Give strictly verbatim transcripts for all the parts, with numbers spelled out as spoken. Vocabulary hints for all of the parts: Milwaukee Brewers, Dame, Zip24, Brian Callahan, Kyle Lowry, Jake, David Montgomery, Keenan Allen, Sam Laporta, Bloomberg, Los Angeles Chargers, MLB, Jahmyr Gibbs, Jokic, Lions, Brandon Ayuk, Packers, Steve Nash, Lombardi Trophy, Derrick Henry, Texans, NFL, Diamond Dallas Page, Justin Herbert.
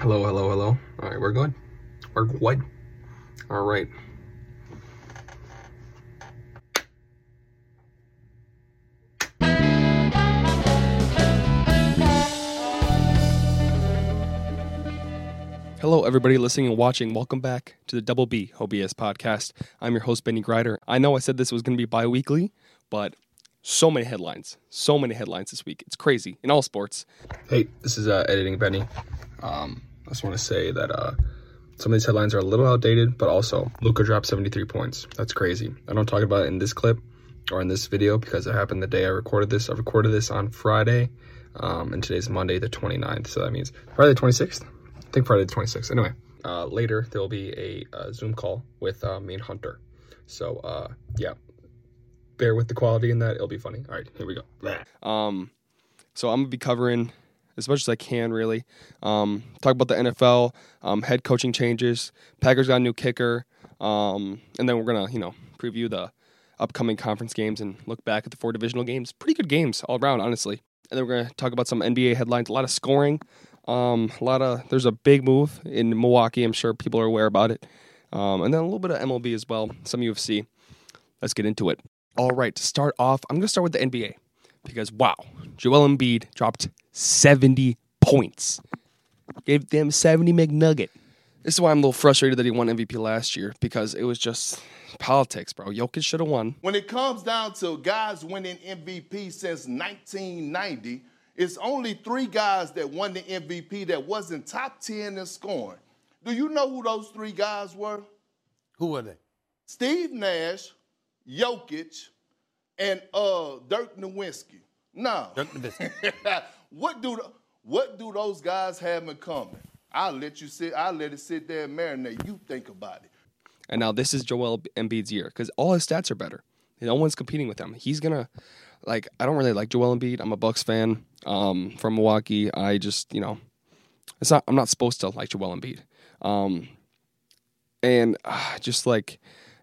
Hello, hello, hello. All right, we're good. We're good. All right. Hello, everybody listening and watching. Welcome back to the Double B O B S podcast. I'm your host, Benny Grider. I know I said this was going to be bi-weekly, but so many headlines. So many headlines this week. It's crazy in all sports. Hey, this is uh, Editing Benny. Um... I just want to say that uh, some of these headlines are a little outdated, but also Luka dropped seventy-three points. That's crazy. I don't talk about it in this clip or in this video because it happened the day I recorded this. I recorded this on Friday, um, and today's Monday the twenty-ninth, so that means Friday the twenty-sixth? I think Friday the twenty-sixth. Anyway, uh, later there will be a uh, Zoom call with uh, me and Hunter. So, uh, yeah, bear with the quality in that. It'll be funny. All right, here we go. Um, so I'm going to be covering as much as I can, really. Um, talk about the N F L, um, head coaching changes. Packers got a new kicker. Um, and then we're going to, you know, preview the upcoming conference games and look back at the four divisional games. Pretty good games all around, honestly. And then we're going to talk about some N B A headlines, a lot of scoring. Um, a lot of There's a big move in Milwaukee. I'm sure people are aware about it. Um, and then a little bit of M L B as well, some U F C. Let's get into it. All right, to start off, I'm going to start with the N B A. Because, wow, Joel Embiid dropped seventy points. Gave them seventy McNugget. This is why I'm a little frustrated that he won M V P last year. Because it was just politics, bro. Jokic should have won. When it comes down to guys winning M V P since nineteen ninety, it's only three guys that won the M V P that wasn't top ten in scoring. Do you know who those three guys were? Who were they? Steve Nash, Jokic, and uh, Dirk Nowitzki. No. Dirk Nowitzki. What do the, what do those guys have in common? I'll let you sit. I'll let it sit there and marinate. You think about it. And now this is Joel Embiid's year because all his stats are better. No one's competing with him. He's gonna, like, I don't really like Joel Embiid. I'm a Bucks fan um, from Milwaukee. I just, you know, it's not. I'm not supposed to like Joel Embiid. Um, and uh, just like.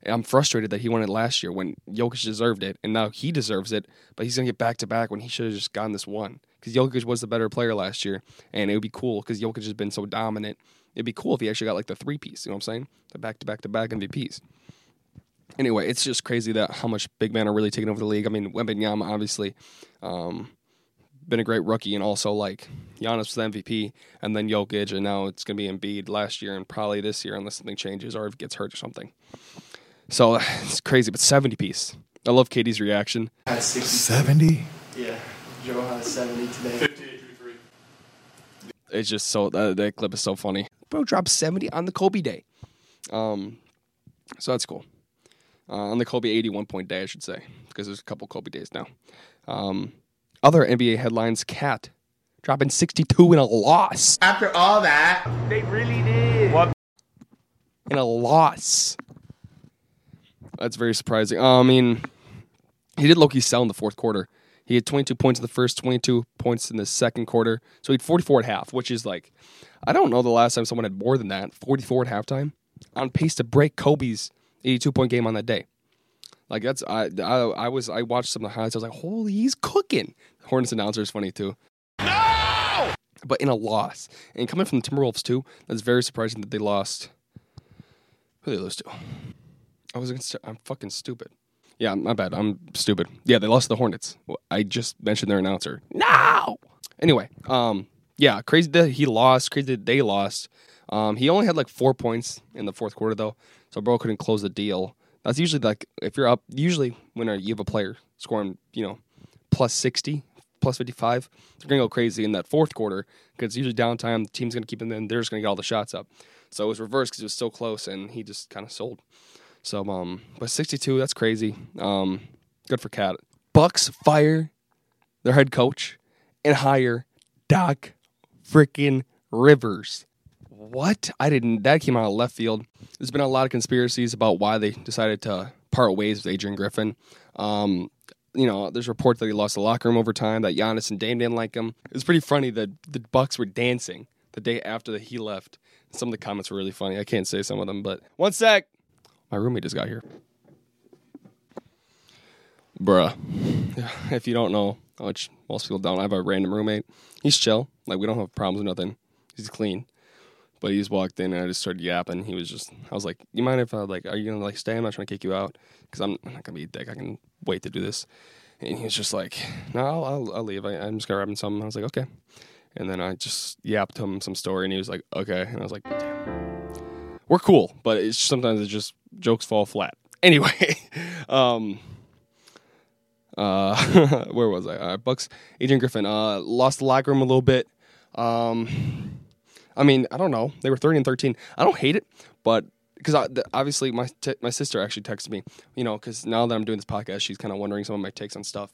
I'm frustrated that he won it last year when Jokic deserved it, and now he deserves it, but he's going to get back-to-back when he should have just gotten this one. Because Jokic was the better player last year, and it would be cool because Jokic has been so dominant. It would be cool if he actually got, like, the three-piece, you know what I'm saying? The back-to-back-to-back M V Ps. Anyway, it's just crazy that how much big men are really taking over the league. I mean, Wembanyama, obviously, um, been a great rookie, and also, like, Giannis was the M V P, and then Jokic, and now it's going to be Embiid last year and probably this year unless something changes or if it gets hurt or something. So, it's crazy, but seventy-piece. I love Katie's reaction. Had seventy? Yeah, Joe had seventy today. fifty-eight through three. It's just so, uh, that clip is so funny. Bro dropped seventy on the Kobe day. Um, So, that's cool. Uh, on the Kobe eighty-one-point day, I should say, because there's a couple Kobe days now. Um, Other N B A headlines, Cat dropping sixty-two in a loss. After all that, they really did. What? In a loss. That's very surprising. Uh, I mean, he did low-key sell in the fourth quarter. He had twenty-two points in the first, twenty-two points in the second quarter. So he had forty-four at half, which is like, I don't know the last time someone had more than that, forty-four at halftime, on pace to break Kobe's eighty-two-point game on that day. Like, that's, I, I, I was, I watched some of the highlights. I was like, holy, he's cooking. Hornets announcer is funny, too. No! But in a loss. And coming from the Timberwolves, too, that's very surprising that they lost. Who did they lose to? I was going to say, I'm fucking stupid. Yeah, my bad. I'm stupid. Yeah, they lost to the Hornets. I just mentioned their announcer. No! Anyway, um, yeah, crazy that he lost. Crazy that they lost. Um, he only had like four points in the fourth quarter, though, so bro couldn't close the deal. That's usually like, if you're up, usually when you have a player scoring, you know, plus sixty, plus fifty-five, they're going to go crazy in that fourth quarter because it's usually downtime. The team's going to keep them in. They're just going to get all the shots up. So it was reversed because it was so close, and he just kind of sold. So, um, but sixty-two, that's crazy. Um, good for Cat. Bucks fire their head coach and hire Doc freaking Rivers. What? I didn't. That came out of left field. There's been a lot of conspiracies about why they decided to part ways with Adrian Griffin. Um, you know, there's reports that he lost the locker room over time, that Giannis and Dame didn't like him. It was pretty funny that the Bucks were dancing the day after that he left. Some of the comments were really funny. I can't say some of them, but one sec. My roommate just got here. Bruh. If you don't know, which most people don't, I have a random roommate. He's chill. Like, we don't have problems or nothing. He's clean. But he just walked in, and I just started yapping. He was just, I was like, you mind if I, like, are you going to, like, stay? I'm not trying to kick you out, because I'm, I'm not going to be a dick. I can wait to do this. And he was just like, no, I'll I'll, I'll leave. I, I'm just going to grab him something. I was like, okay. And then I just yapped him some story, and he was like, okay. And I was like, damn. We're cool, but it's sometimes it's just jokes fall flat. Anyway, um, uh, where was I? Uh, Bucks, Adrian Griffin, uh, lost the locker room a little bit. Um... I mean, I don't know. They were thirty and thirteen. I don't hate it, but because obviously my t- my sister actually texted me, you know, because now that I'm doing this podcast, she's kind of wondering some of my takes on stuff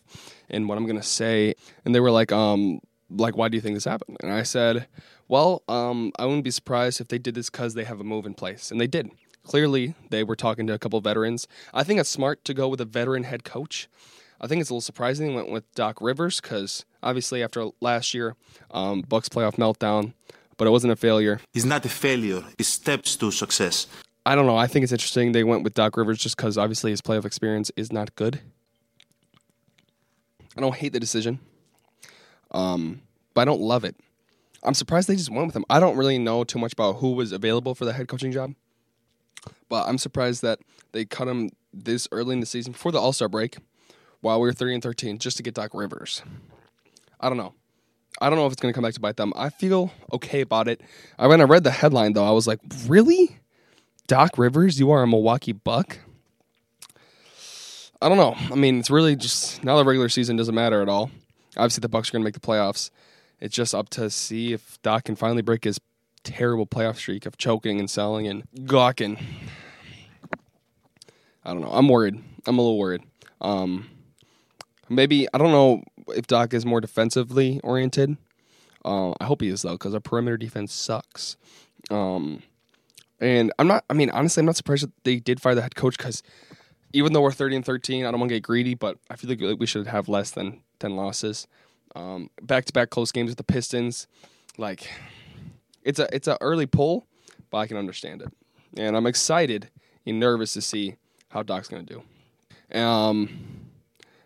and what I'm going to say. And they were like, um, like, why do you think this happened? And I said, well, um, I wouldn't be surprised if they did this because they have a move in place. And they did. Clearly, they were talking to a couple of veterans. I think it's smart to go with a veteran head coach. I think it's a little surprising they went with Doc Rivers because obviously after last year, um, Bucks playoff meltdown. But it wasn't a failure. It's not a failure. It's steps to success. I don't know. I think it's interesting they went with Doc Rivers just because obviously his playoff experience is not good. I don't hate the decision, um, but I don't love it. I'm surprised they just went with him. I don't really know too much about who was available for the head coaching job, but I'm surprised that they cut him this early in the season before the All-Star break while we were thirty and thirteen just to get Doc Rivers. I don't know. I don't know if it's going to come back to bite them. I feel okay about it. I, when I read the headline, though, I was like, really? Doc Rivers, you are a Milwaukee Buck? I don't know. I mean, it's really just now the regular season doesn't matter at all. Obviously, the Bucks are going to make the playoffs. It's just up to see if Doc can finally break his terrible playoff streak of choking and selling and gawking. I don't know. I'm worried. I'm a little worried. Um, maybe, I don't know. If Doc is more defensively oriented, uh, I hope he is, though, because our perimeter defense sucks. Um, and I'm not, I mean, honestly, I'm not surprised that they did fire the head coach because even though we're thirty and thirteen, I don't want to get greedy, but I feel like we should have less than ten losses. Um, back-to-back close games with the Pistons. Like, it's a it's an early pull, but I can understand it. And I'm excited and nervous to see how Doc's going to do. Um...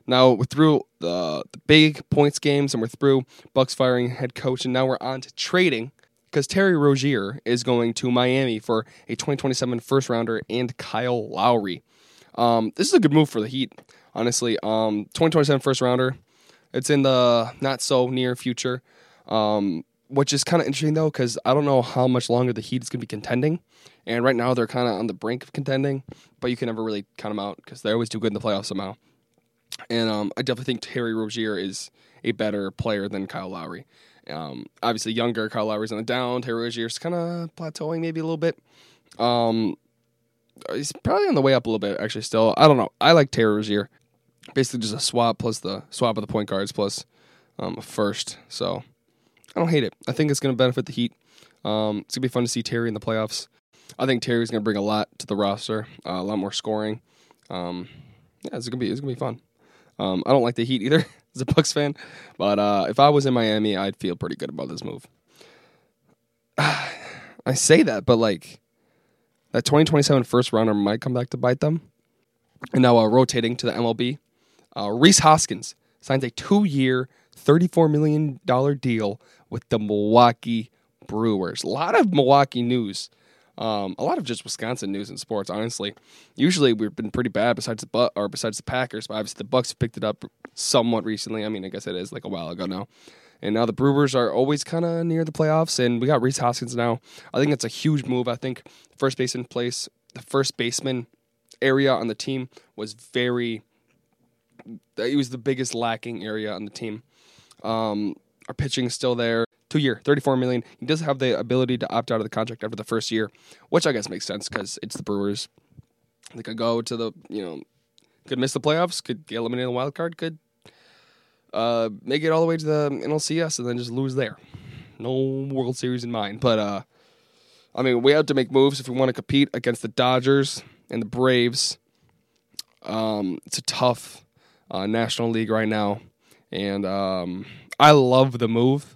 Now we're through the, the big points games, and we're through Bucks firing head coach, and now we're on to trading because Terry Rozier is going to Miami for a twenty twenty-seven first rounder and Kyle Lowry. Um, this is a good move for the Heat, honestly. Um, twenty twenty-seven first rounder, it's in the not so near future, um, which is kind of interesting though because I don't know how much longer the Heat is going to be contending, and right now they're kind of on the brink of contending, but you can never really count them out because they always do good in the playoffs somehow. And um, I definitely think Terry Rozier is a better player than Kyle Lowry. Um, obviously, younger Kyle Lowry's on the down. Terry Rozier's kind of plateauing maybe a little bit. Um, he's probably on the way up a little bit, actually, still. I don't know. I like Terry Rozier. Basically, just a swap plus the swap of the point guards plus um, a first. So, I don't hate it. I think it's going to benefit the Heat. Um, it's going to be fun to see Terry in the playoffs. I think Terry's going to bring a lot to the roster, uh, a lot more scoring. Um, yeah, it's going to be it's going to be fun. Um, I don't like the Heat either as a Bucks fan, but uh, if I was in Miami, I'd feel pretty good about this move. I say that, but like that twenty twenty-seven first rounder might come back to bite them. And now uh, rotating to the M L B, uh, Rhys Hoskins signs a two-year, thirty-four million dollars deal with the Milwaukee Brewers. A lot of Milwaukee news. Um, a lot of just Wisconsin news and sports, honestly. Usually we've been pretty bad besides the Bu- or besides the Packers, but obviously the Bucks have picked it up somewhat recently. I mean, I guess it is like a while ago now. And now the Brewers are always kind of near the playoffs, and we got Rhys Hoskins now. I think that's a huge move. I think first base in place, the first baseman area on the team was very – it was the biggest lacking area on the team. Um, our pitching is still there. Two-year, thirty-four million dollars. He does have the ability to opt out of the contract after the first year, which I guess makes sense because it's the Brewers. They could go to the, you know, could miss the playoffs, could get eliminated in the wild card, could uh, make it all the way to the N L C S and then just lose there. No World Series in mind. But, uh, I mean, we have to make moves if we want to compete against the Dodgers and the Braves. Um, it's a tough uh, National League right now. And um, I love the move.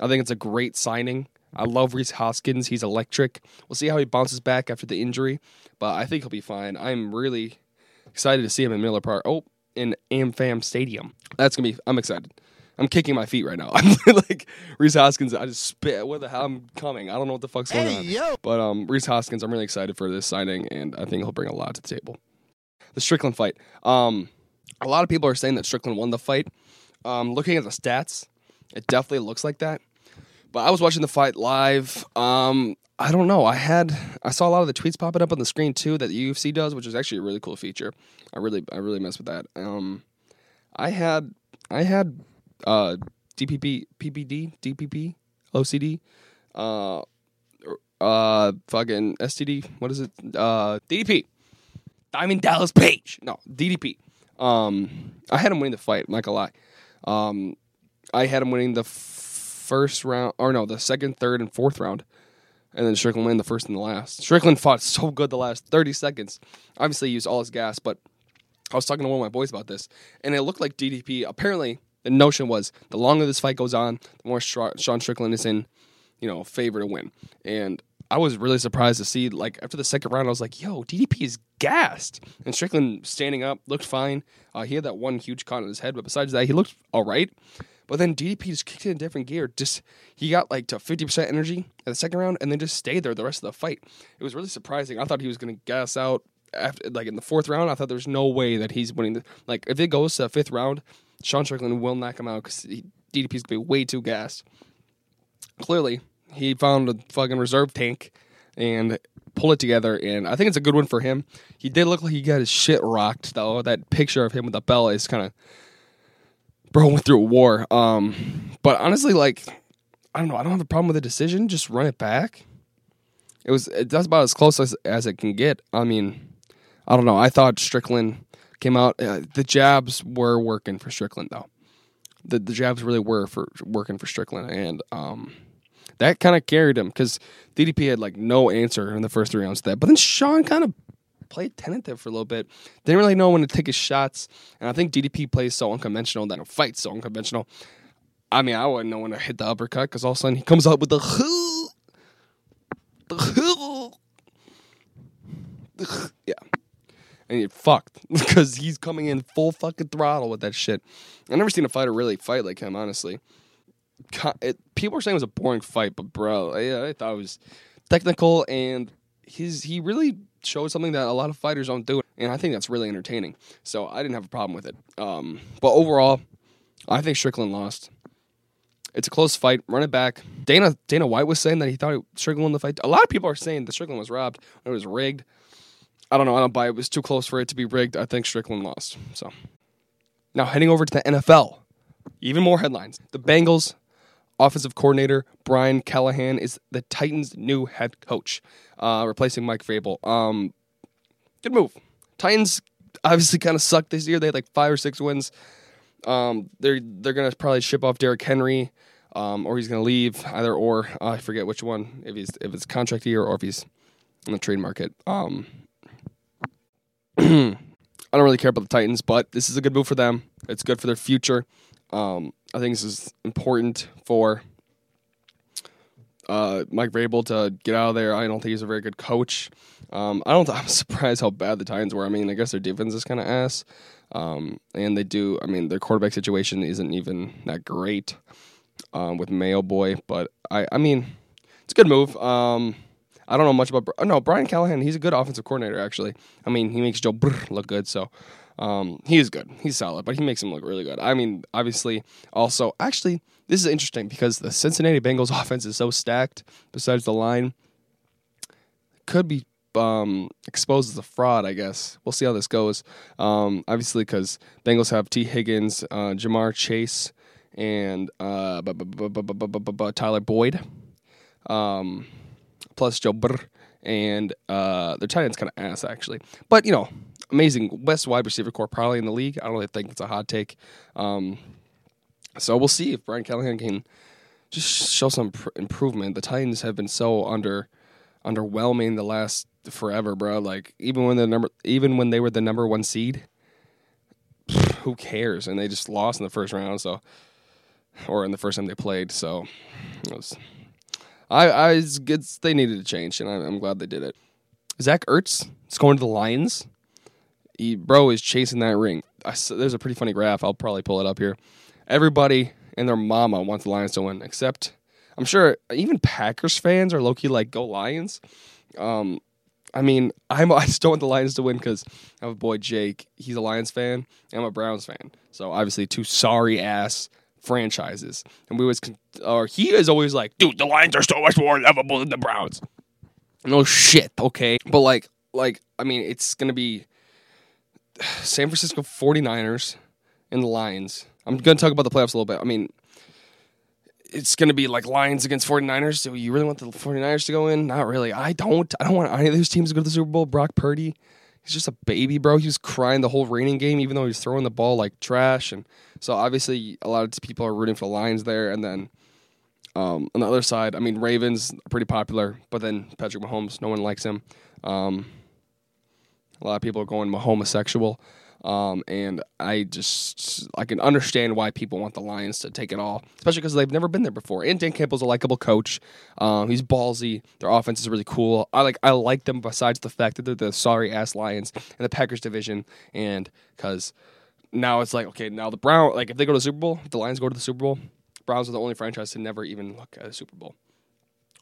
I think it's a great signing. I love Rhys Hoskins. He's electric. We'll see how he bounces back after the injury, but I think he'll be fine. I'm really excited to see him in Miller Park. Oh, in AmFam Stadium. That's going to be, I'm excited. I'm kicking my feet right now. I'm like Rhys Hoskins. I just spit. What the hell? I'm coming. I don't know what the fuck's going hey, on. Yo. But um, Rhys Hoskins, I'm really excited for this signing, and I think he'll bring a lot to the table. The Strickland fight. Um, a lot of people are saying that Strickland won the fight. Um, looking at the stats, it definitely looks like that. But I was watching the fight live. Um, I don't know. I had I saw a lot of the tweets popping up on the screen too that the U F C does, which is actually a really cool feature. I really I really mess with that. Um, I had I had uh, D P P, P P D, D P P, O C D, uh, uh, fucking S T D. What is it? Uh, D D P. Diamond Dallas Page. No, D D P. Um, I had him winning the fight. I'm not gonna lie. Um, I had him winning the. F- First round, or no, the second, third, and fourth round, and then Strickland win the first and the last. Strickland fought so good the last thirty seconds. Obviously, he used all his gas, but I was talking to one of my boys about this, and it looked like D D P. Apparently, the notion was the longer this fight goes on, the more Sean Strickland is in, you know, favor to win. And I was really surprised to see, like, after the second round, I was like, "Yo, D D P is gassed," and Strickland standing up looked fine. Uh, he had that one huge cut on his head, but besides that, he looked all right. But then D D P just kicked in a different gear. Just he got like to fifty percent energy at the second round, and then just stayed there the rest of the fight. It was really surprising. I thought he was going to gas out after, like in the fourth round. I thought there's no way that he's winning. The, like if it goes to the fifth round, Sean Strickland will knock him out because D D P's going to be way too gassed. Clearly, he found a fucking reserve tank and pulled it together. And I think it's a good one for him. He did look like he got his shit rocked though. That picture of him with the bell is kind of. Bro went through a war. Um, but honestly, like, I don't know. I don't have a problem with the decision. Just run it back. It was it, that's about as close as, as it can get. I mean, I don't know. I thought Strickland came out. Uh, the jabs were working for Strickland, though. The the jabs really were for working for Strickland. And um, that kind of carried him because D D P had, like, no answer in the first three rounds to that. But then Sean kind of played tentative for a little bit. Didn't really know when to take his shots. And I think D D P plays so unconventional that a fight's so unconventional. I mean, I wouldn't know when to hit the uppercut because all of a sudden he comes up with the hoo. The hoo. Yeah. And you're fucked because he's coming in full fucking throttle with that shit. I've never seen a fighter really fight like him, honestly. It, people were saying it was a boring fight, but bro, I, I thought it was technical and his he really showed something that a lot of fighters don't do, and I think that's really entertaining. So I didn't have a problem with it. Um, but overall, I think Strickland lost. It's a close fight. Run it back. Dana Dana White was saying that he thought Strickland won the fight. A lot of people are saying that Strickland was robbed. It was rigged. I don't know. I don't buy it. It was too close for it to be rigged. I think Strickland lost. So now heading over to the N F L. Even more headlines. The Bengals offensive coordinator Brian Callahan is the Titans' new head coach, uh, replacing Mike Vrabel. Um, good move. Titans obviously kind of sucked this year. They had like five or six wins. Um, they're they're gonna probably ship off Derrick Henry, um, or he's gonna leave. Either or, uh, I forget which one. If he's if it's contract year or if he's on the trade market. Um, I don't really care about the Titans, but this is a good move for them. It's good for their future. Um, I think this is important for uh, Mike Vrabel to get out of there. I don't think he's a very good coach. Um, I don't. I'm surprised how bad the Titans were. I mean, I guess their defense is kind of ass, um, and they do. I mean, their quarterback situation isn't even that great um, with Mayo Boy. But I, I mean, it's a good move. Um, I don't know much about no Brian Callahan. He's a good offensive coordinator, actually. I mean, he makes Joe Brr look good. So. Um, he is good. He's solid, but he makes him look really good. I mean, obviously, also, actually, this is interesting because the Cincinnati Bengals offense is so stacked, besides the line, could be um, exposed as a fraud, I guess. We'll see how this goes. Um, obviously, because Bengals have T. Higgins, uh, Ja'Marr Chase, and uh, Tyler Boyd, um, plus Joe Burr, and uh, their tight end's kind of ass, actually. But, you know, amazing best wide receiver core probably in the league. I don't really think it's a hot take. Um, so we'll see if Brian Callahan can just show some pr- improvement. The Titans have been so under underwhelming the last forever, bro. Like even when the number even when they were the number one seed, pff, who cares? And they just lost in the first round, so or in the first time they played. So it was, I I it's, it's, they needed to change, and I, I'm glad they did it. Zach Ertz is going to the Lions. He, bro is chasing that ring. I, there's a pretty funny graph. I'll probably pull it up here. Everybody and their mama wants the Lions to win, except I'm sure even Packers fans are low-key like, go Lions. Um, I mean, I'm, I just don't want the Lions to win because I have a boy, Jake. He's a Lions fan, and I'm a Browns fan. So, obviously, two sorry-ass franchises. And we was, con- or he is always like, dude, the Lions are so much more lovable than the Browns. No shit, okay? But, like, like I mean, it's going to be San Francisco 49ers and the Lions. I'm going to talk about the playoffs a little bit. I mean, it's going to be like Lions against 49ers. Do you really want the 49ers to go in? Not really. I don't. I don't want any of those teams to go to the Super Bowl. Brock Purdy, he's just a baby, bro. He was crying the whole reigning game, even though he was throwing the ball like trash. And so, obviously, a lot of people are rooting for the Lions there. And then um, on the other side, I mean, Ravens are pretty popular. But then Patrick Mahomes, no one likes him. Um, a lot of people are going homosexual. Um, and I just, I can understand why people want the Lions to take it all, especially because they've never been there before. And Dan Campbell's a likable coach. Um, he's ballsy. Their offense is really cool. I like, I like them besides the fact that they're the sorry ass Lions in the Packers division. And cause now it's like, okay, now the Browns, like if they go to the Super Bowl, if the Lions go to the Super Bowl, Browns are the only franchise to never even look at a Super Bowl,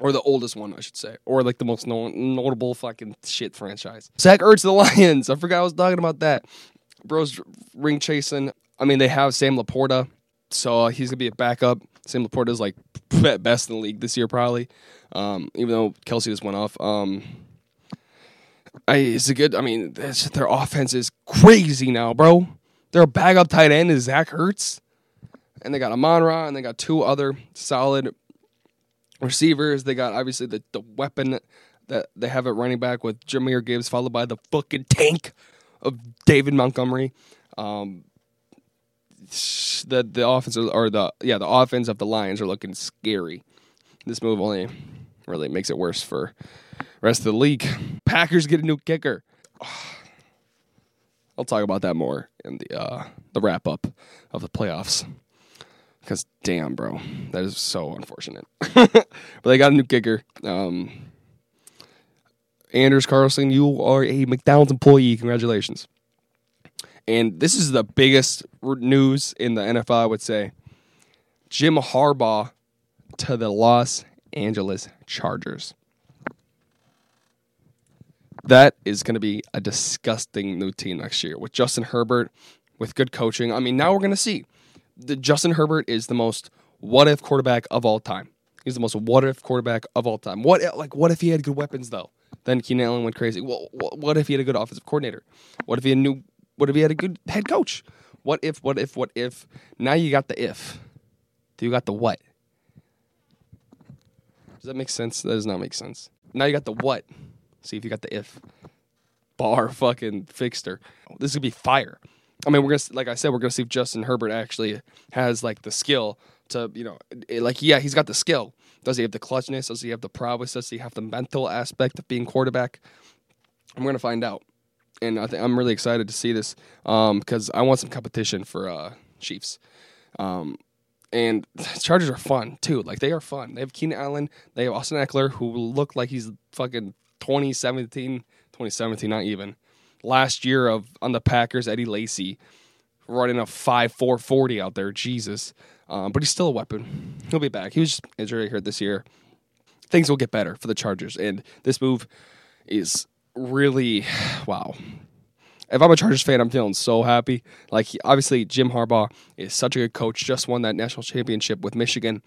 or the oldest one, I should say, or like the most no- notable fucking shit franchise. Zach Ertz, the Lions. I forgot I was talking about that. Bro's ring chasing. I mean, they have Sam Laporta, so he's going to be a backup. Sam Laporta's like best in the league this year, probably, um, even though Kelce just went off. Um, I, it's a good, I mean, their offense is crazy now, bro. Their backup tight end is Zach Ertz, and they got Amon-Ra, and they got two other solid receivers. They got, obviously, the, the weapon that they have at running back with Jahmyr Gibbs, followed by the fucking tank of David Montgomery. Um, the the offense or the yeah the offense of the Lions are looking scary. This move only really makes it worse for the rest of the league. Packers get a new kicker. Oh, I'll talk about that more in the uh, the wrap up of the playoffs. Because damn, bro, that is so unfortunate. But they got a new kicker. Um, Anders Carlson, you are a McDonald's employee. Congratulations. And this is the biggest news in the N F L, I would say. Jim Harbaugh to the Los Angeles Chargers. That is going to be a disgusting new team next year with Justin Herbert, with good coaching. I mean, now we're going to see. The Justin Herbert is the most what-if quarterback of all time. He's the most what-if quarterback of all time. What, like, what if he had good weapons, though? Then Keenan Allen went crazy. Well, what if he had a good offensive coordinator? What if he had a new? What if he had a good head coach? What if? What if? What if? Now you got the if. You got the what? Does that make sense? That does not make sense. Now you got the what. See if you got the if. Bar fucking fixer. This is gonna be fire. I mean, we're gonna, like I said, we're gonna see if Justin Herbert actually has like the skill to, you know, like yeah, he's got the skill. Does he have the clutchness? Does he have the prowess? Does he have the mental aspect of being quarterback? I'm going to find out. And I th- I'm really excited to see this because um, I want some competition for uh, Chiefs. Um, and Chargers are fun, too. Like, they are fun. They have Keenan Allen. They have Austin Eckler, who looked like he's fucking twenty seventeen, twenty seventeen, not even. Last year of on the Packers, Eddie Lacy running a five four forty out there. Jesus. Um, but he's still a weapon. He'll be back. He was just injured here this year. Things will get better for the Chargers. And this move is really, wow. If I'm a Chargers fan, I'm feeling so happy. Like, he, obviously, Jim Harbaugh is such a good coach. Just won that national championship with Michigan.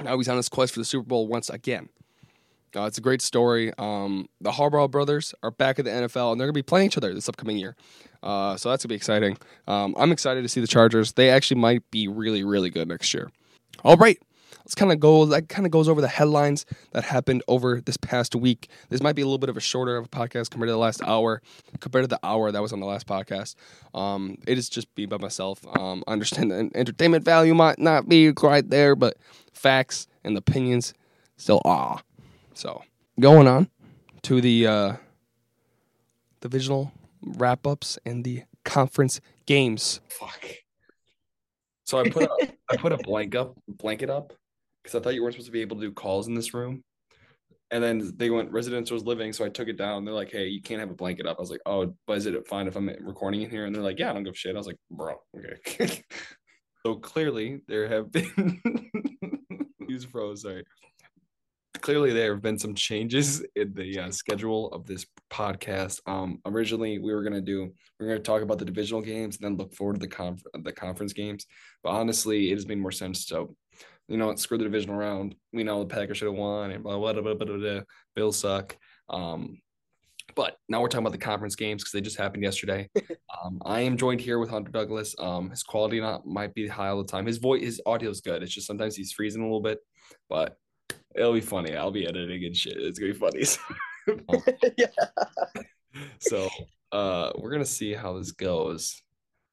Now he's on his quest for the Super Bowl once again. Uh, it's a great story. Um, the Harbaugh brothers are back at the N F L, and they're going to be playing each other this upcoming year. Uh, so that's going to be exciting. Um, I'm excited to see the Chargers. They actually might be really, really good next year. All right. Let's kind of go. That kind of goes over the headlines that happened over this past week. This might be a little bit of a shorter of a podcast compared to the last hour, compared to the hour that was on the last podcast. Um, it is just me by myself. Um, I understand the entertainment value might not be quite there, but facts and opinions still are. So, going on to the uh, divisional wrap-ups and the conference games. Fuck. So I put a, I put a blank up, blanket up because I thought you weren't supposed to be able to do calls in this room. And then they went residential living, so I took it down. They're like, hey, you can't have a blanket up. I was like, oh, but is it fine if I'm recording in here? And they're like, yeah, I don't give a shit. I was like, bro, okay. So clearly there have been he's froze, sorry. Clearly there have been some changes in the uh, schedule of this podcast. Um, originally we were going to do, we we're going to talk about the divisional games and then look forward to the conf- the conference games. But honestly, it has made more sense. So, you know, screw the divisional round. We know the Packers should have won and blah, blah, blah, blah, blah, blah. Bills suck. Um, But now we're talking about the conference games because they just happened yesterday. um, I am joined here with Hunter Douglas. Um, his quality not might be high all the time. His voice, his audio is good. It's just sometimes he's freezing a little bit, but it'll be funny. I'll be editing and shit. It's gonna be funny. So, um, yeah. so uh, we're gonna see how this goes.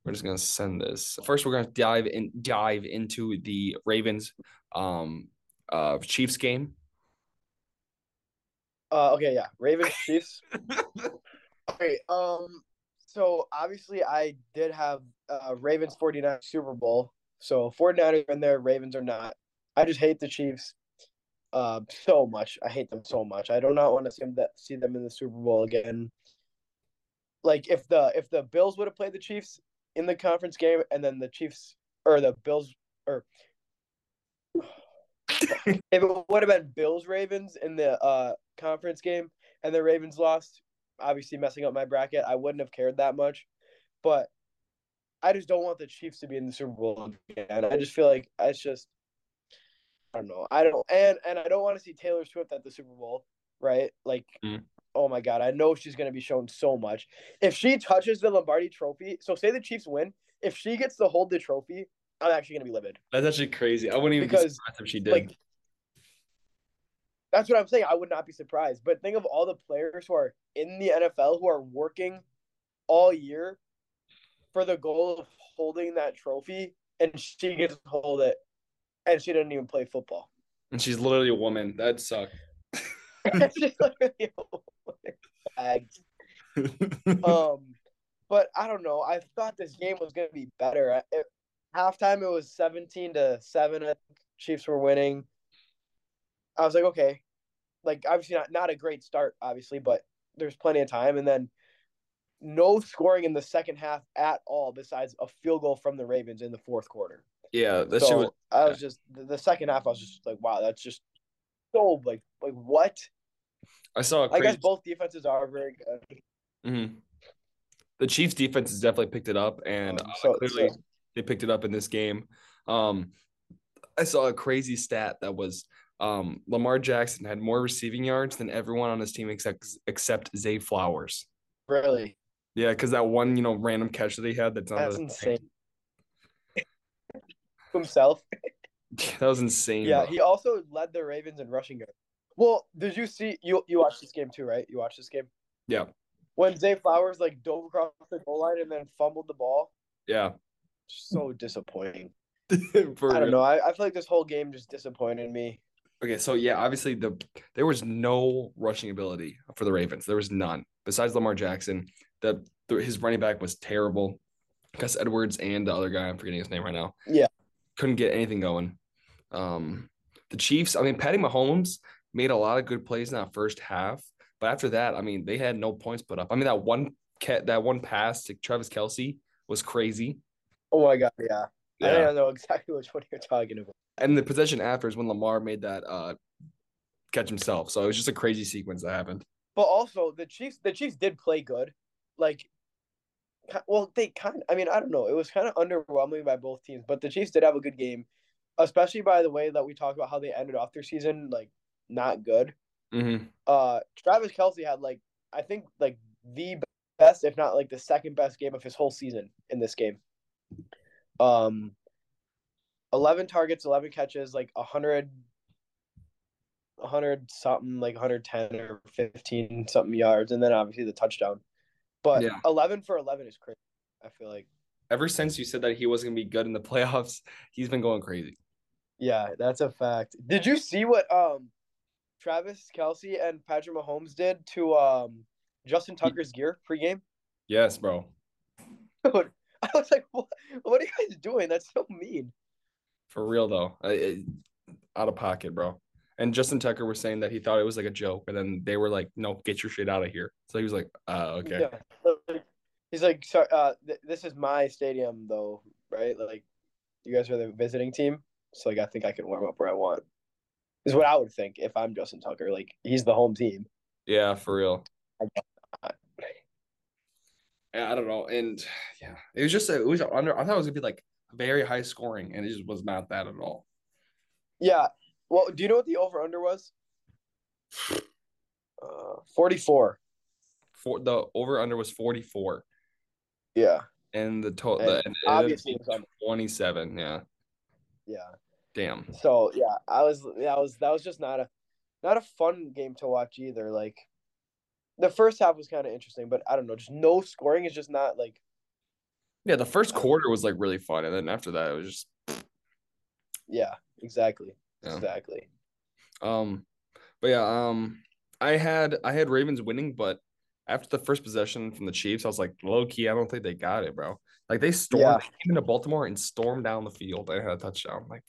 We're just gonna send this. First, we're gonna dive in, dive into the Ravens, um, uh, Chiefs game. Uh, okay, yeah, Ravens, Chiefs. Okay, um, so obviously I did have uh, Ravens forty-niners Super Bowl. So forty-niners are in there, Ravens are not. I just hate the Chiefs uh, so much. I hate them so much. I do not want to see them, that, see them in the Super Bowl again. Like, if the if the Bills would have played the Chiefs in the conference game and then the Chiefs – or the Bills – or if it would have been Bills-Ravens in the uh, – conference game and the Ravens lost, obviously messing up my bracket, I wouldn't have cared that much, but I just don't want the Chiefs to be in the Super Bowl again. I just feel like it's just I don't know I don't and and I don't want to see Taylor Swift at the Super Bowl, right? Like mm. oh my god, I know she's going to be shown so much. If she touches the Lombardi trophy, so say the Chiefs win, if she gets to hold the trophy, I'm actually going to be livid. That's actually crazy. I wouldn't even because, be surprised if she did. Like, that's what I'm saying. I would not be surprised. But think of all the players who are in the N F L who are working all year for the goal of holding that trophy, and she gets to hold it, and she doesn't even play football. And she's literally a woman. That'd suck. She's literally a woman. Um, but I don't know. I thought this game was going to be better. At halftime, it was seventeen to seven. I think Chiefs were winning. I was like, okay. Like, obviously not, not a great start, obviously, but there's plenty of time. And then no scoring in the second half at all besides a field goal from the Ravens in the fourth quarter. Yeah. That so was, I was just – the second half, I was just like, wow, that's just so – like, like what? I saw a crazy... I guess both defenses are very good. Mm-hmm. The Chiefs' defense has definitely picked it up, and um, so, uh, clearly so. They picked it up in this game. Um, I saw a crazy stat that was – Um, Lamar Jackson had more receiving yards than everyone on his team except except Zay Flowers. Really? Yeah, because that one, you know, random catch that he had. That's, not that's insane. Himself. That was insane. Yeah, bro. He also led the Ravens in rushing yards. Well, did you see you you watched this game too, right? You watched this game. Yeah. When Zay Flowers like dove across the goal line and then fumbled the ball. Yeah. So disappointing. I don't real. know. I, I feel like this whole game just disappointed me. Okay, so yeah, obviously the there was no rushing ability for the Ravens. There was none besides Lamar Jackson. The, the his running back was terrible. Gus Edwards and the other guy, I'm forgetting his name right now. Yeah, couldn't get anything going. Um, the Chiefs. I mean, Patty Mahomes made a lot of good plays in that first half, but after that, I mean, they had no points put up. I mean, that one cat, that one pass to Travis Kelce was crazy. Oh my god, yeah. Yeah. I don't know exactly which one you're talking about. And the possession after is when Lamar made that uh, catch himself. So it was just a crazy sequence that happened. But also, the Chiefs the Chiefs did play good. Like, well, they kind of, I mean, I don't know. It was kind of underwhelming by both teams. But the Chiefs did have a good game, especially by the way that we talked about how they ended off their season, like, not good. Mm-hmm. Uh, Travis Kelce had, like, I think, like, the best, if not, like, the second best game of his whole season in this game. Um, eleven targets, eleven catches, like one hundred, one hundred something, like one hundred ten or fifteen something yards, and then obviously the touchdown. But yeah. eleven for eleven is crazy, I feel like. Ever since you said that he wasn't going to be good in the playoffs, he's been going crazy. Yeah, that's a fact. Did you see what um Travis Kelce and Patrick Mahomes did to um Justin Tucker's gear pregame? Yes, bro. Dude. I was like, what, what are you guys doing? That's so mean. For real, though. I, I, out of pocket, bro. And Justin Tucker was saying that he thought it was like a joke, and then they were like, no, get your shit out of here. So he was like, uh, okay. Yeah. He's like, sorry, uh, th- this is my stadium, though, right? Like, you guys are the visiting team, so like I think I can warm up where I want. Is what I would think if I'm Justin Tucker. Like, he's the home team. Yeah, for real. I guess not. Yeah, I don't know. And yeah, it was just a, it was under. I thought it was gonna be like very high scoring, and it just was not that at all. Yeah. Well, do you know what the over under was? Uh, forty-four. For the over under was forty-four. Yeah. And the total, and the, obviously, it was twenty-seven. Yeah. Yeah. Damn. So yeah, I was, yeah, I was, that was just not a, not a fun game to watch either. Like, the first half was kind of interesting, but I don't know, just no scoring is just not like. Yeah, the first quarter was like really fun, and then after that, it was just. Yeah. Exactly. Yeah. Exactly. Um, but yeah, um, I had I had Ravens winning, but after the first possession from the Chiefs, I was like, low key, I don't think they got it, bro. Like, they stormed yeah. they came into Baltimore and stormed down the field and had a touchdown. Like.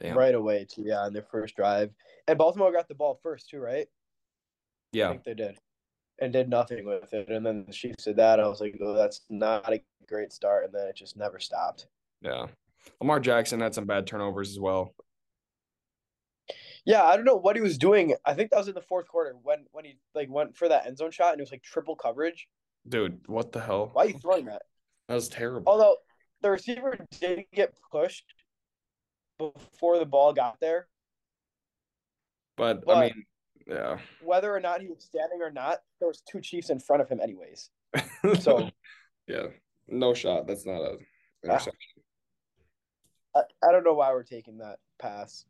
Damn. Right away, too, yeah, on their first drive. And Baltimore got the ball first, too, right? Yeah. I think they did. And did nothing with it. And then the Chiefs did that. I was like, oh, that's not a great start. And then it just never stopped. Yeah. Lamar Jackson had some bad turnovers as well. Yeah, I don't know what he was doing. I think that was in the fourth quarter when, when he, like, went for that end zone shot, and it was, like, triple coverage. Dude, what the hell? Why are you throwing that? That was terrible. Although, the receiver did get pushed before the ball got there. But, but, I mean, yeah. Whether or not he was standing or not, there was two Chiefs in front of him anyways. So, yeah, no shot. That's not a interception. I, I don't know why we're taking that pass.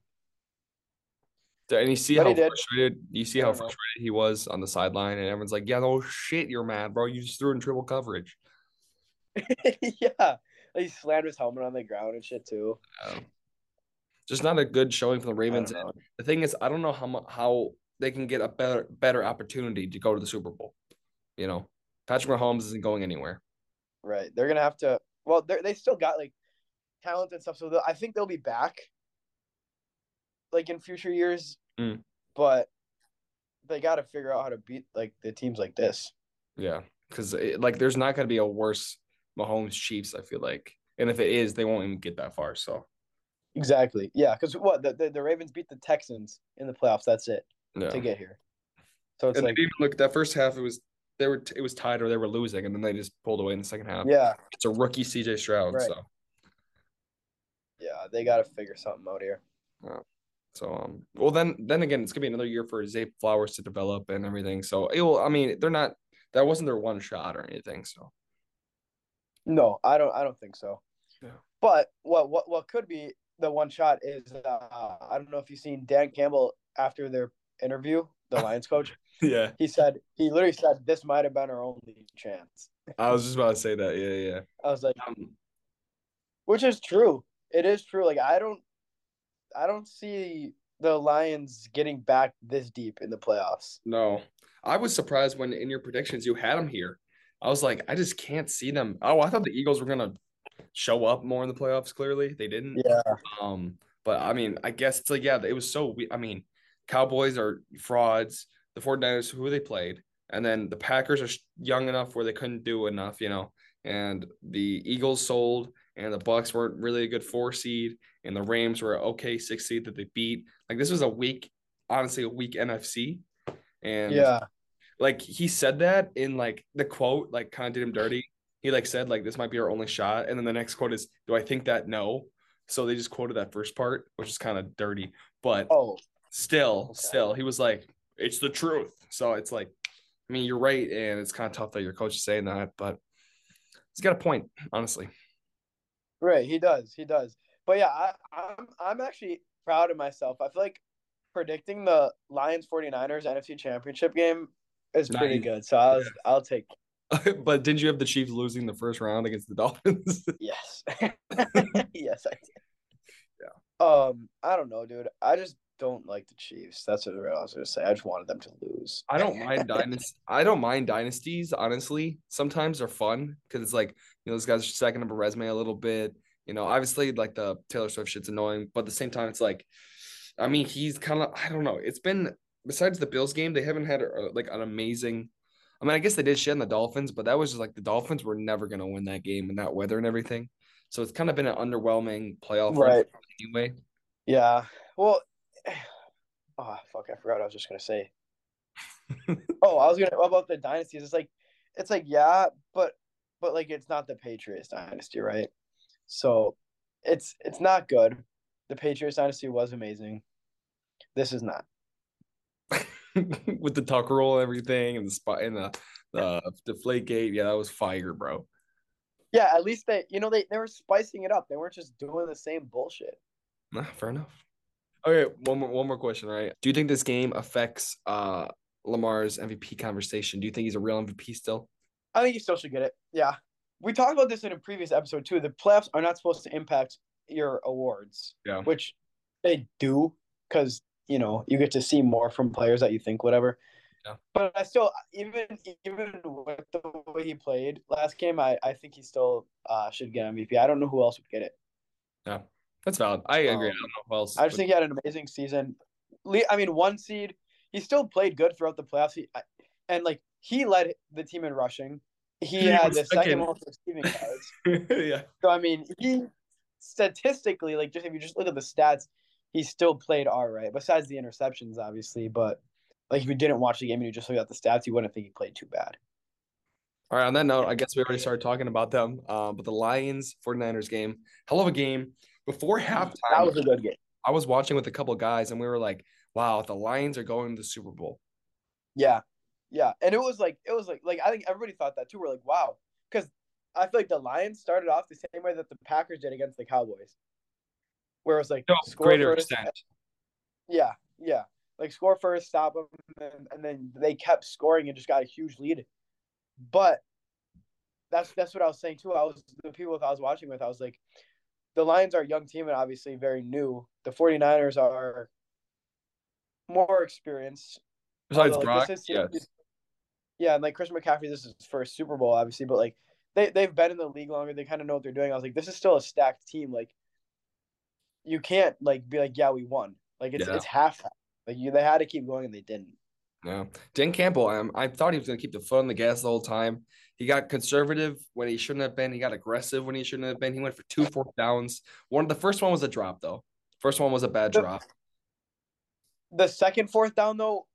And you see but how frustrated you see how frustrated know. he was on the sideline, and everyone's like, yeah, no shit, you're mad, bro. You just threw in triple coverage. Yeah. He slammed his helmet on the ground and shit, too. Yeah. Just not a good showing for the Ravens. And the thing is, I don't know how how they can get a better better opportunity to go to the Super Bowl. You know, Patrick Mahomes isn't going anywhere. Right. They're going to have to – well, they still got, like, talent and stuff. So I think they'll be back, like, in future years. Mm. But they got to figure out how to beat, like, the teams like this. Yeah, because, like, there's not going to be a worse Mahomes Chiefs, I feel like. And if it is, they won't even get that far, so – Exactly. Yeah, because what the, the the Ravens beat the Texans in the playoffs. That's it yeah. to get here. So it's and like even look that first half. It was they were it was tied or they were losing, and then they just pulled away in the second half. Yeah, it's a rookie C J Stroud. Right. So yeah, they got to figure something out here. Yeah. So um, well then then again, it's gonna be another year for Zay Flowers to develop and everything. So it will. I mean, they're not that wasn't their one shot or anything. So no, I don't. I don't think so. Yeah. But what what what could be. The one shot is uh, I don't know if you've seen Dan Campbell after their interview, the Lions coach. Yeah, he said he literally said this might have been our only chance. I was just about to say that. Yeah, yeah. I was like, um, which is true. It is true. Like I don't, I don't see the Lions getting back this deep in the playoffs. No, I was surprised when in your predictions you had them here. I was like, I just can't see them. Oh, I thought the Eagles were gonna. Show up more in the playoffs. Clearly, they didn't. Yeah. Um. But I mean, I guess it's like yeah, it was so. We- I mean, Cowboys are frauds. The 49ers, who they played, and then the Packers are young enough where they couldn't do enough, you know. And the Eagles sold, and the Bucks weren't really a good four seed, and the Rams were an okay six seed that they beat. Like this was a weak, honestly, a weak N F C. And yeah, like he said that in like the quote, like kind of did him dirty. He, like, said, like, this might be our only shot. And then the next quote is, do I think that? No. So they just quoted that first part, which is kind of dirty. But oh. still, okay. still, he was like, it's the truth. So it's like, I mean, you're right, and it's kind of tough that your coach is saying that. But he's got a point, honestly. Right, he does. He does. But, yeah, I, I'm, I'm actually proud of myself. I feel like predicting the Lions 49ers N F C Championship game is pretty nice. Good. So I was, yeah. I'll take it. But didn't you have the Chiefs losing the first round against the Dolphins? Yes. Yes, I did. Yeah. Um, I don't know, dude. I just don't like the Chiefs. That's what I was going to say. I just wanted them to lose. I don't mind dynasties. I don't mind dynasties, honestly. Sometimes they're fun because it's like, you know, those guys are stacking up a resume a little bit. You know, obviously, like, the Taylor Swift shit's annoying. But at the same time, it's like, I mean, he's kind of – I don't know. It's been – besides the Bills game, they haven't had, a, like, an amazing – I mean, I guess they did shit on the Dolphins, but that was just like the Dolphins were never going to win that game and that weather and everything. So it's kind of been an underwhelming playoff right. anyway. Yeah. Well, oh, fuck, I forgot what I was just going to say. oh, I was going to – about the dynasties. It's like, it's like yeah, but, but, like, it's not the Patriots dynasty, right? So it's it's not good. The Patriots dynasty was amazing. This is not. With the tuck roll and everything and the spot and the the deflate gate, yeah, that was fire, bro. Yeah, at least they, you know, they, they were spicing it up. They weren't just doing the same bullshit. Nah, fair enough. Okay, one more one more question, right? Do you think this game affects uh Lamar's M V P conversation? Do you think he's a real M V P still? I think he still should get it. Yeah, we talked about this in a previous episode too. The playoffs are not supposed to impact your awards, yeah, which they do because. You know, you get to see more from players that you think, whatever. Yeah. But I still, even even with the way he played last game, I, I think he still uh, should get M V P. I don't know who else would get it. Yeah, that's valid. I agree. Um, I don't know who else. I just would... think he had an amazing season. I mean, one seed, he still played good throughout the playoffs. He, and, like, he led the team in rushing. He, he had the second, second most receiving yards. Yeah. So, I mean, he statistically, like, just if you just look at the stats, he still played all right, besides the interceptions, obviously. But, like, if you didn't watch the game and you just looked at the stats, you wouldn't think he played too bad. All right, on that note, I guess we already started talking about them. Uh, but the Lions, forty-niners game, hell of a game. Before halftime, that was a good game. I was watching with a couple guys, and we were like, wow, the Lions are going to the Super Bowl. Yeah, yeah. And it was like – it was like, like I think everybody thought that too. We're like, wow. Because I feel like the Lions started off the same way that the Packers did against the Cowboys. Where it was like no, score greater first, extent. Yeah, yeah. Like score first, stop them, and, and then they kept scoring and just got a huge lead. But that's that's what I was saying too. I was the people that I was watching with. I was like, the Lions are a young team and obviously very new. The forty-niners are more experienced. Besides like, Brock, is, yes. yeah, and like Christian McCaffrey, this is his first Super Bowl, obviously, but like they they've been in the league longer. They kind of know what they're doing. I was like, this is still a stacked team. Like. You can't like be like, yeah, we won. Like it's yeah. it's half. Like you, they had to keep going and they didn't. Yeah, Dan Campbell. Um, I thought he was gonna keep the foot on the gas the whole time. He got conservative when he shouldn't have been. He got aggressive when he shouldn't have been. He went for two fourth downs. One, the first one was a drop though. First one was a bad the, drop. The second fourth down though,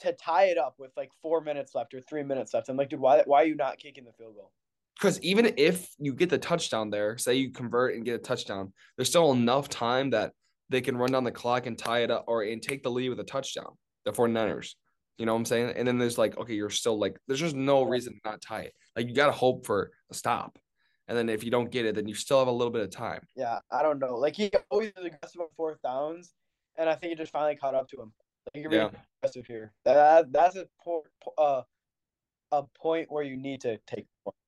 to tie it up with like four minutes left or three minutes left. I'm like, dude, why why are you not kicking the field goal? Because even if you get the touchdown there, say you convert and get a touchdown, there's still enough time that they can run down the clock and tie it up or and take the lead with a touchdown, the forty-niners. You know what I'm saying? And then there's like, okay, you're still like, there's just no reason to not tie it. Like you got to hope for a stop. And then if you don't get it, then you still have a little bit of time. Yeah, I don't know. Like he always is aggressive on fourth downs, and I think it just finally caught up to him. Like you're being yeah. aggressive here. That, that's a, uh, a point where you need to take points.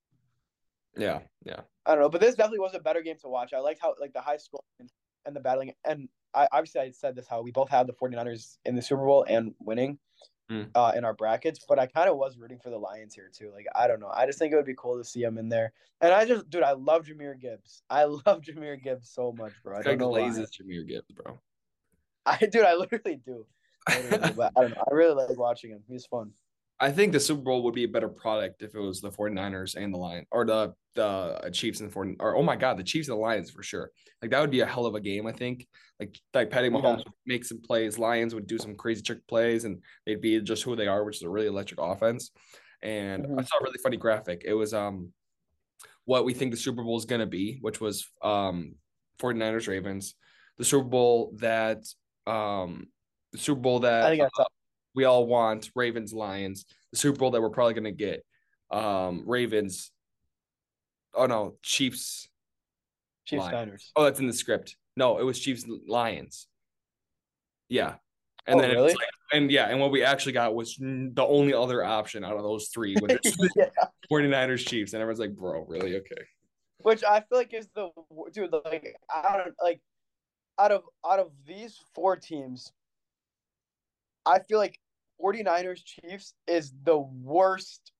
Yeah, yeah. I don't know, but this definitely was a better game to watch. I liked how, like, the high scoring and, and the battling. And I obviously, I said this, how we both had the forty-niners in the Super Bowl and winning mm. uh, in our brackets. But I kind of was rooting for the Lions here, too. Like, I don't know. I just think it would be cool to see them in there. And I just, dude, I love Jahmyr Gibbs. I love Jahmyr Gibbs so much, bro. I don't know why. Jahmyr Gibbs, bro. I, dude, I literally do. I literally do but I don't know. I really like watching him. He's fun. I think the Super Bowl would be a better product if it was the forty-niners and the Lions, or the the Chiefs and the forty-niners, or oh my God, the Chiefs and the Lions for sure. Like that would be a hell of a game, I think. Like like Patrick Mahomes yeah. would make some plays, Lions would do some crazy trick plays, and they'd be just who they are, which is a really electric offense. And mm-hmm. I saw a really funny graphic. It was um what we think the Super Bowl is gonna be, which was um forty-niners Ravens, the Super Bowl that um the Super Bowl that I think I saw. We all want Ravens, Lions, the Super Bowl that we're probably going to get. Um, Ravens. Oh, no, Chiefs. Chiefs, Lions. Niners. Oh, that's in the script. No, it was Chiefs, Lions. Yeah. And oh, then, really? It's like, and yeah, and what we actually got was the only other option out of those three, which is yeah. forty-niners, Chiefs. And everyone's like, bro, really? Okay. Which I feel like is the, dude, like, I don't, like, out of, out of these four teams, I feel like, forty-niners Chiefs is the worst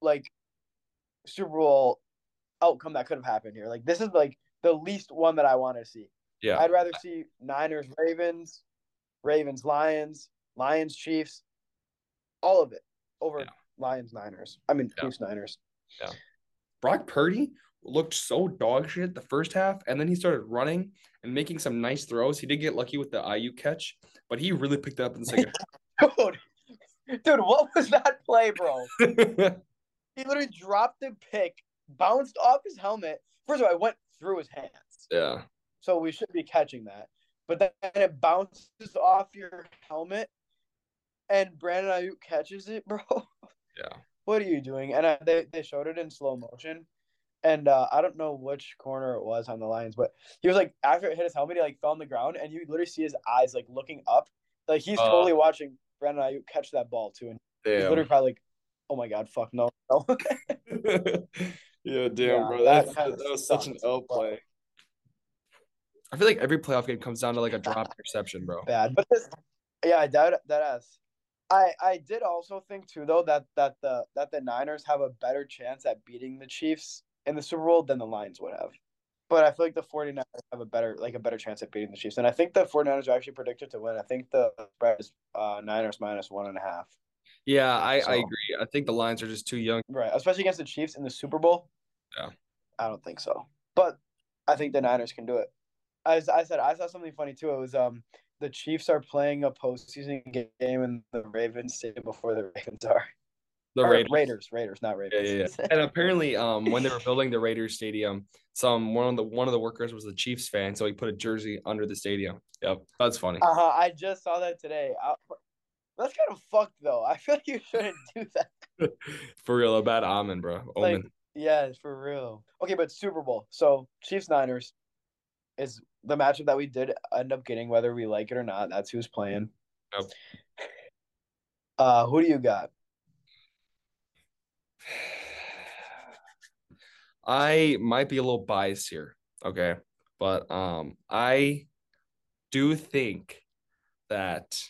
like Super Bowl outcome that could have happened here. Like this is like the least one that I want to see. Yeah. I'd rather see Niners Ravens, Ravens Lions, Lions Chiefs, all of it over yeah. Lions Niners. I mean yeah. Chiefs Niners. Yeah. Brock Purdy looked so dog shit the first half, and then he started running and making some nice throws. He did get lucky with the I U catch, but he really picked up in the second half. Dude, dude, what was that play, bro? He literally dropped the pick, bounced off his helmet. First of all, it went through his hands. Yeah. So we should be catching that. But then it bounces off your helmet, and Brandon Ayuk catches it, bro. Yeah. What are you doing? And I, they, they showed it in slow motion. And uh, I don't know which corner it was on the Lions, but he was like, after it hit his helmet, he like fell on the ground, and you literally see his eyes like looking up. Like he's uh, totally watching Brandon Ayuk catch that ball too. And damn. He's literally probably like, oh my God, fuck no. no. Yeah, damn, yeah, bro. That, that, that was such an L play. I feel like every playoff game comes down to like a drop interception, bro. Bad. But this, yeah, that that ass. I, I did also think too though that that the that the Niners have a better chance at beating the Chiefs in the Super Bowl than the Lions would have. But I feel like the 49ers have a better like a better chance at beating the Chiefs. And I think the 49ers are actually predicted to win. I think the spread is uh, Niners minus one and a half. Yeah, I, so, I agree. I think the Lions are just too young. Right, especially against the Chiefs in the Super Bowl. Yeah. I don't think so. But I think the Niners can do it. As I said, I saw something funny too. It was um the Chiefs are playing a postseason game in the Ravens stadium before the Ravens are. The Raiders. Raiders, Raiders, not Ravens. Yeah, yeah, yeah. And apparently, um, when they were building the Raiders stadium, some one of the one of the workers was a Chiefs fan, so he put a jersey under the stadium. Yep, that's funny. Uh huh. I just saw that today. I, that's kind of fucked, though. I feel like you shouldn't do that. For real, a bad omen, bro. Omen. Like, yeah, for real. Okay, but Super Bowl. So Chiefs Niners is the matchup that we did end up getting, whether we like it or not. That's who's playing. Yep. Uh, who do you got? I might be a little biased here, okay? But um, I do think that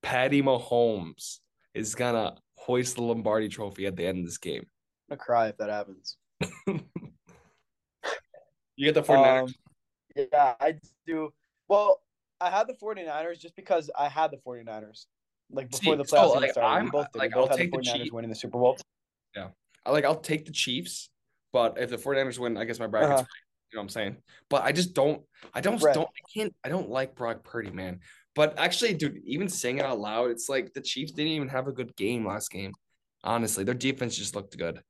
Patty Mahomes is going to hoist the Lombardi trophy at the end of this game. I'm going to cry if that happens. You get the 49ers? Um, yeah, I do. Well, I had the 49ers just because I had the 49ers. Like before See, the playoffs so like, started, I'm, we both did. Like, we both I'll had the 49ers the winning the Super Bowl. Yeah, I like I'll take the Chiefs, but if the 49ers win, I guess my bracket's uh-huh. right. You know what I'm saying? But I just don't. I don't. Right. Don't. I can't. I don't like Brock Purdy, man. But actually, dude, even saying it out loud, it's like the Chiefs didn't even have a good game last game. Honestly, their defense just looked good.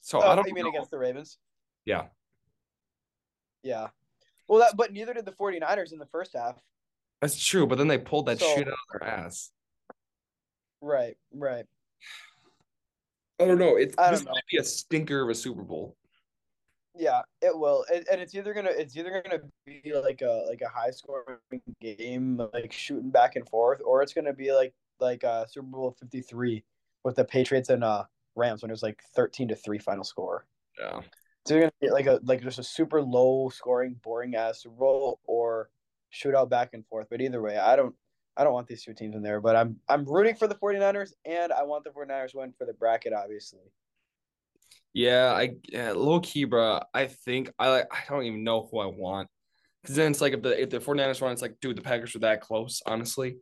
So oh, I don't. You mean know. Against the Ravens? Yeah. Yeah. Well, that but neither did the 49ers in the first half. That's true, but then they pulled that so, shit out of their ass. Right, right. I don't know. It's I don't this know. Might be a stinker of a Super Bowl. Yeah, it will, it, and it's either gonna it's either gonna be like a like a high scoring game, like shooting back and forth, or it's gonna be like like uh, Super Bowl fifty-three with the Patriots and uh, Rams when it was like thirteen to three final score. Yeah, it's either gonna be like a like just a super low scoring, boring ass Super Bowl, or shootout back and forth. But either way, I don't I don't want these two teams in there, but I'm I'm rooting for the 49ers, and I want the 49ers win for the bracket, obviously. Yeah, I yeah, low key, bro. I think I like I don't even know who I want. Cause then it's like if the if the 49ers won, it's like, dude, the Packers are that close, honestly.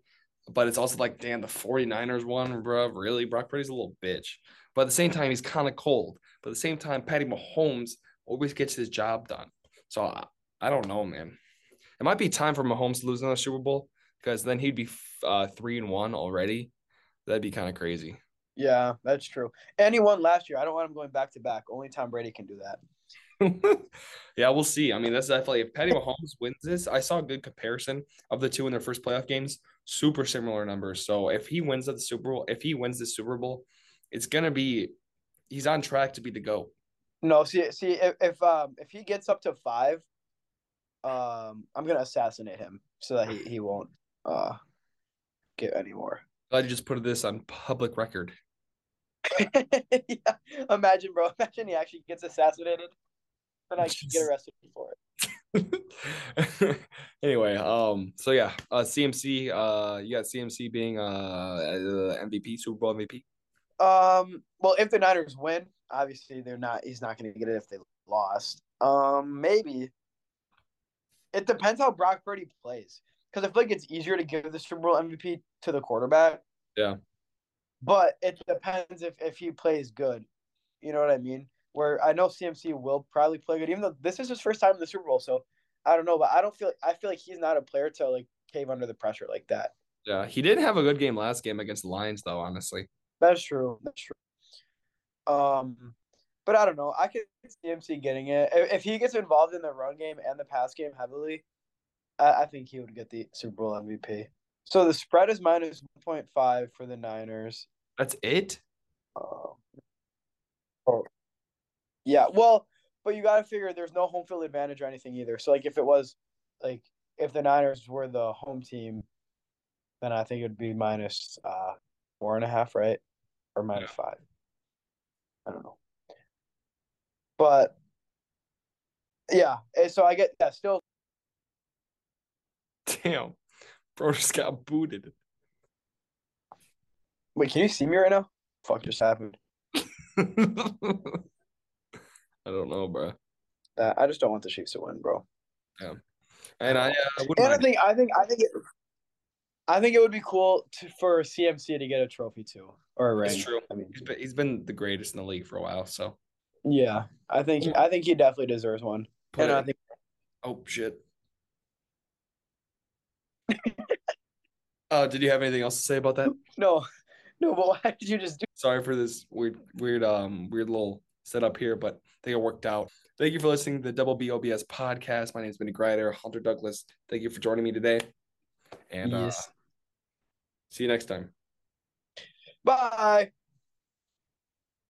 But it's also like, damn, the 49ers won, bro. Really? Brock Purdy's a little bitch. But at the same time, he's kind of cold. But at the same time, Patty Mahomes always gets his job done. So I, I don't know, man. It might be time for Mahomes to lose another Super Bowl because then he'd be uh, three and one already. That'd be kind of crazy. Yeah, that's true. And he won last year. I don't want him going back to back. Only Tom Brady can do that. Yeah, we'll see. I mean, that's definitely if Patty Mahomes wins this. I saw a good comparison of the two in their first playoff games. Super similar numbers. So if he wins at the Super Bowl, if he wins the Super Bowl, it's gonna be he's on track to be the GOAT. No, see, see if if um if he gets up to five. Um, I'm gonna assassinate him so that he, he won't uh get any more. Glad you just put this on public record. Yeah. Imagine, bro. Imagine he actually gets assassinated, then I should get arrested for it. Anyway, um, so yeah, uh, C M C, uh, you got C M C being uh M V P, Super Bowl M V P. Um, well, if the Niners win, obviously they're not. He's not gonna get it if they lost. Um, maybe. It depends how Brock Purdy plays, because I feel like it's easier to give the Super Bowl M V P to the quarterback. Yeah, but it depends if, if he plays good. You know what I mean? Where I know C M C will probably play good, even though this is his first time in the Super Bowl. So I don't know, but I don't feel I feel like he's not a player to like cave under the pressure like that. Yeah, he did have a good game last game against the Lions, though. Honestly, that's true. That's true. Um, but I don't know. I could see C M C getting it if, if he gets involved in the run game and the pass game heavily. I, I think he would get the Super Bowl M V P. So the spread is minus one point five for the Niners. That's it. Um, oh, yeah. Well, but you got to figure there's no home field advantage or anything either. So like if it was like if the Niners were the home team, then I think it would be minus uh, four and a half, right? Or minus yeah. five. I don't know. But, yeah. So I get that yeah, still. Damn. Bro just got booted. Wait, can you see me right now? Fuck just happened. I don't know, bro. Uh, I just don't want the Chiefs to win, bro. Yeah. And I, uh, and I think, I think, I think it. I think it would be cool to, for C M C to get a trophy too, or a ring. It's true. I mean, he's been, he's been the greatest in the league for a while. So, yeah, I think I think he definitely deserves one. Put and it. I think. Oh shit! uh, did you have anything else to say about that? No, no. But why did you just do? Sorry for this weird, weird, um, weird little setup here, but I think it worked out. Thank you for listening to the Double B O B S podcast. My name is Benny Grider, Hunter Douglas. Thank you for joining me today. And yes. uh, see you next time. Bye.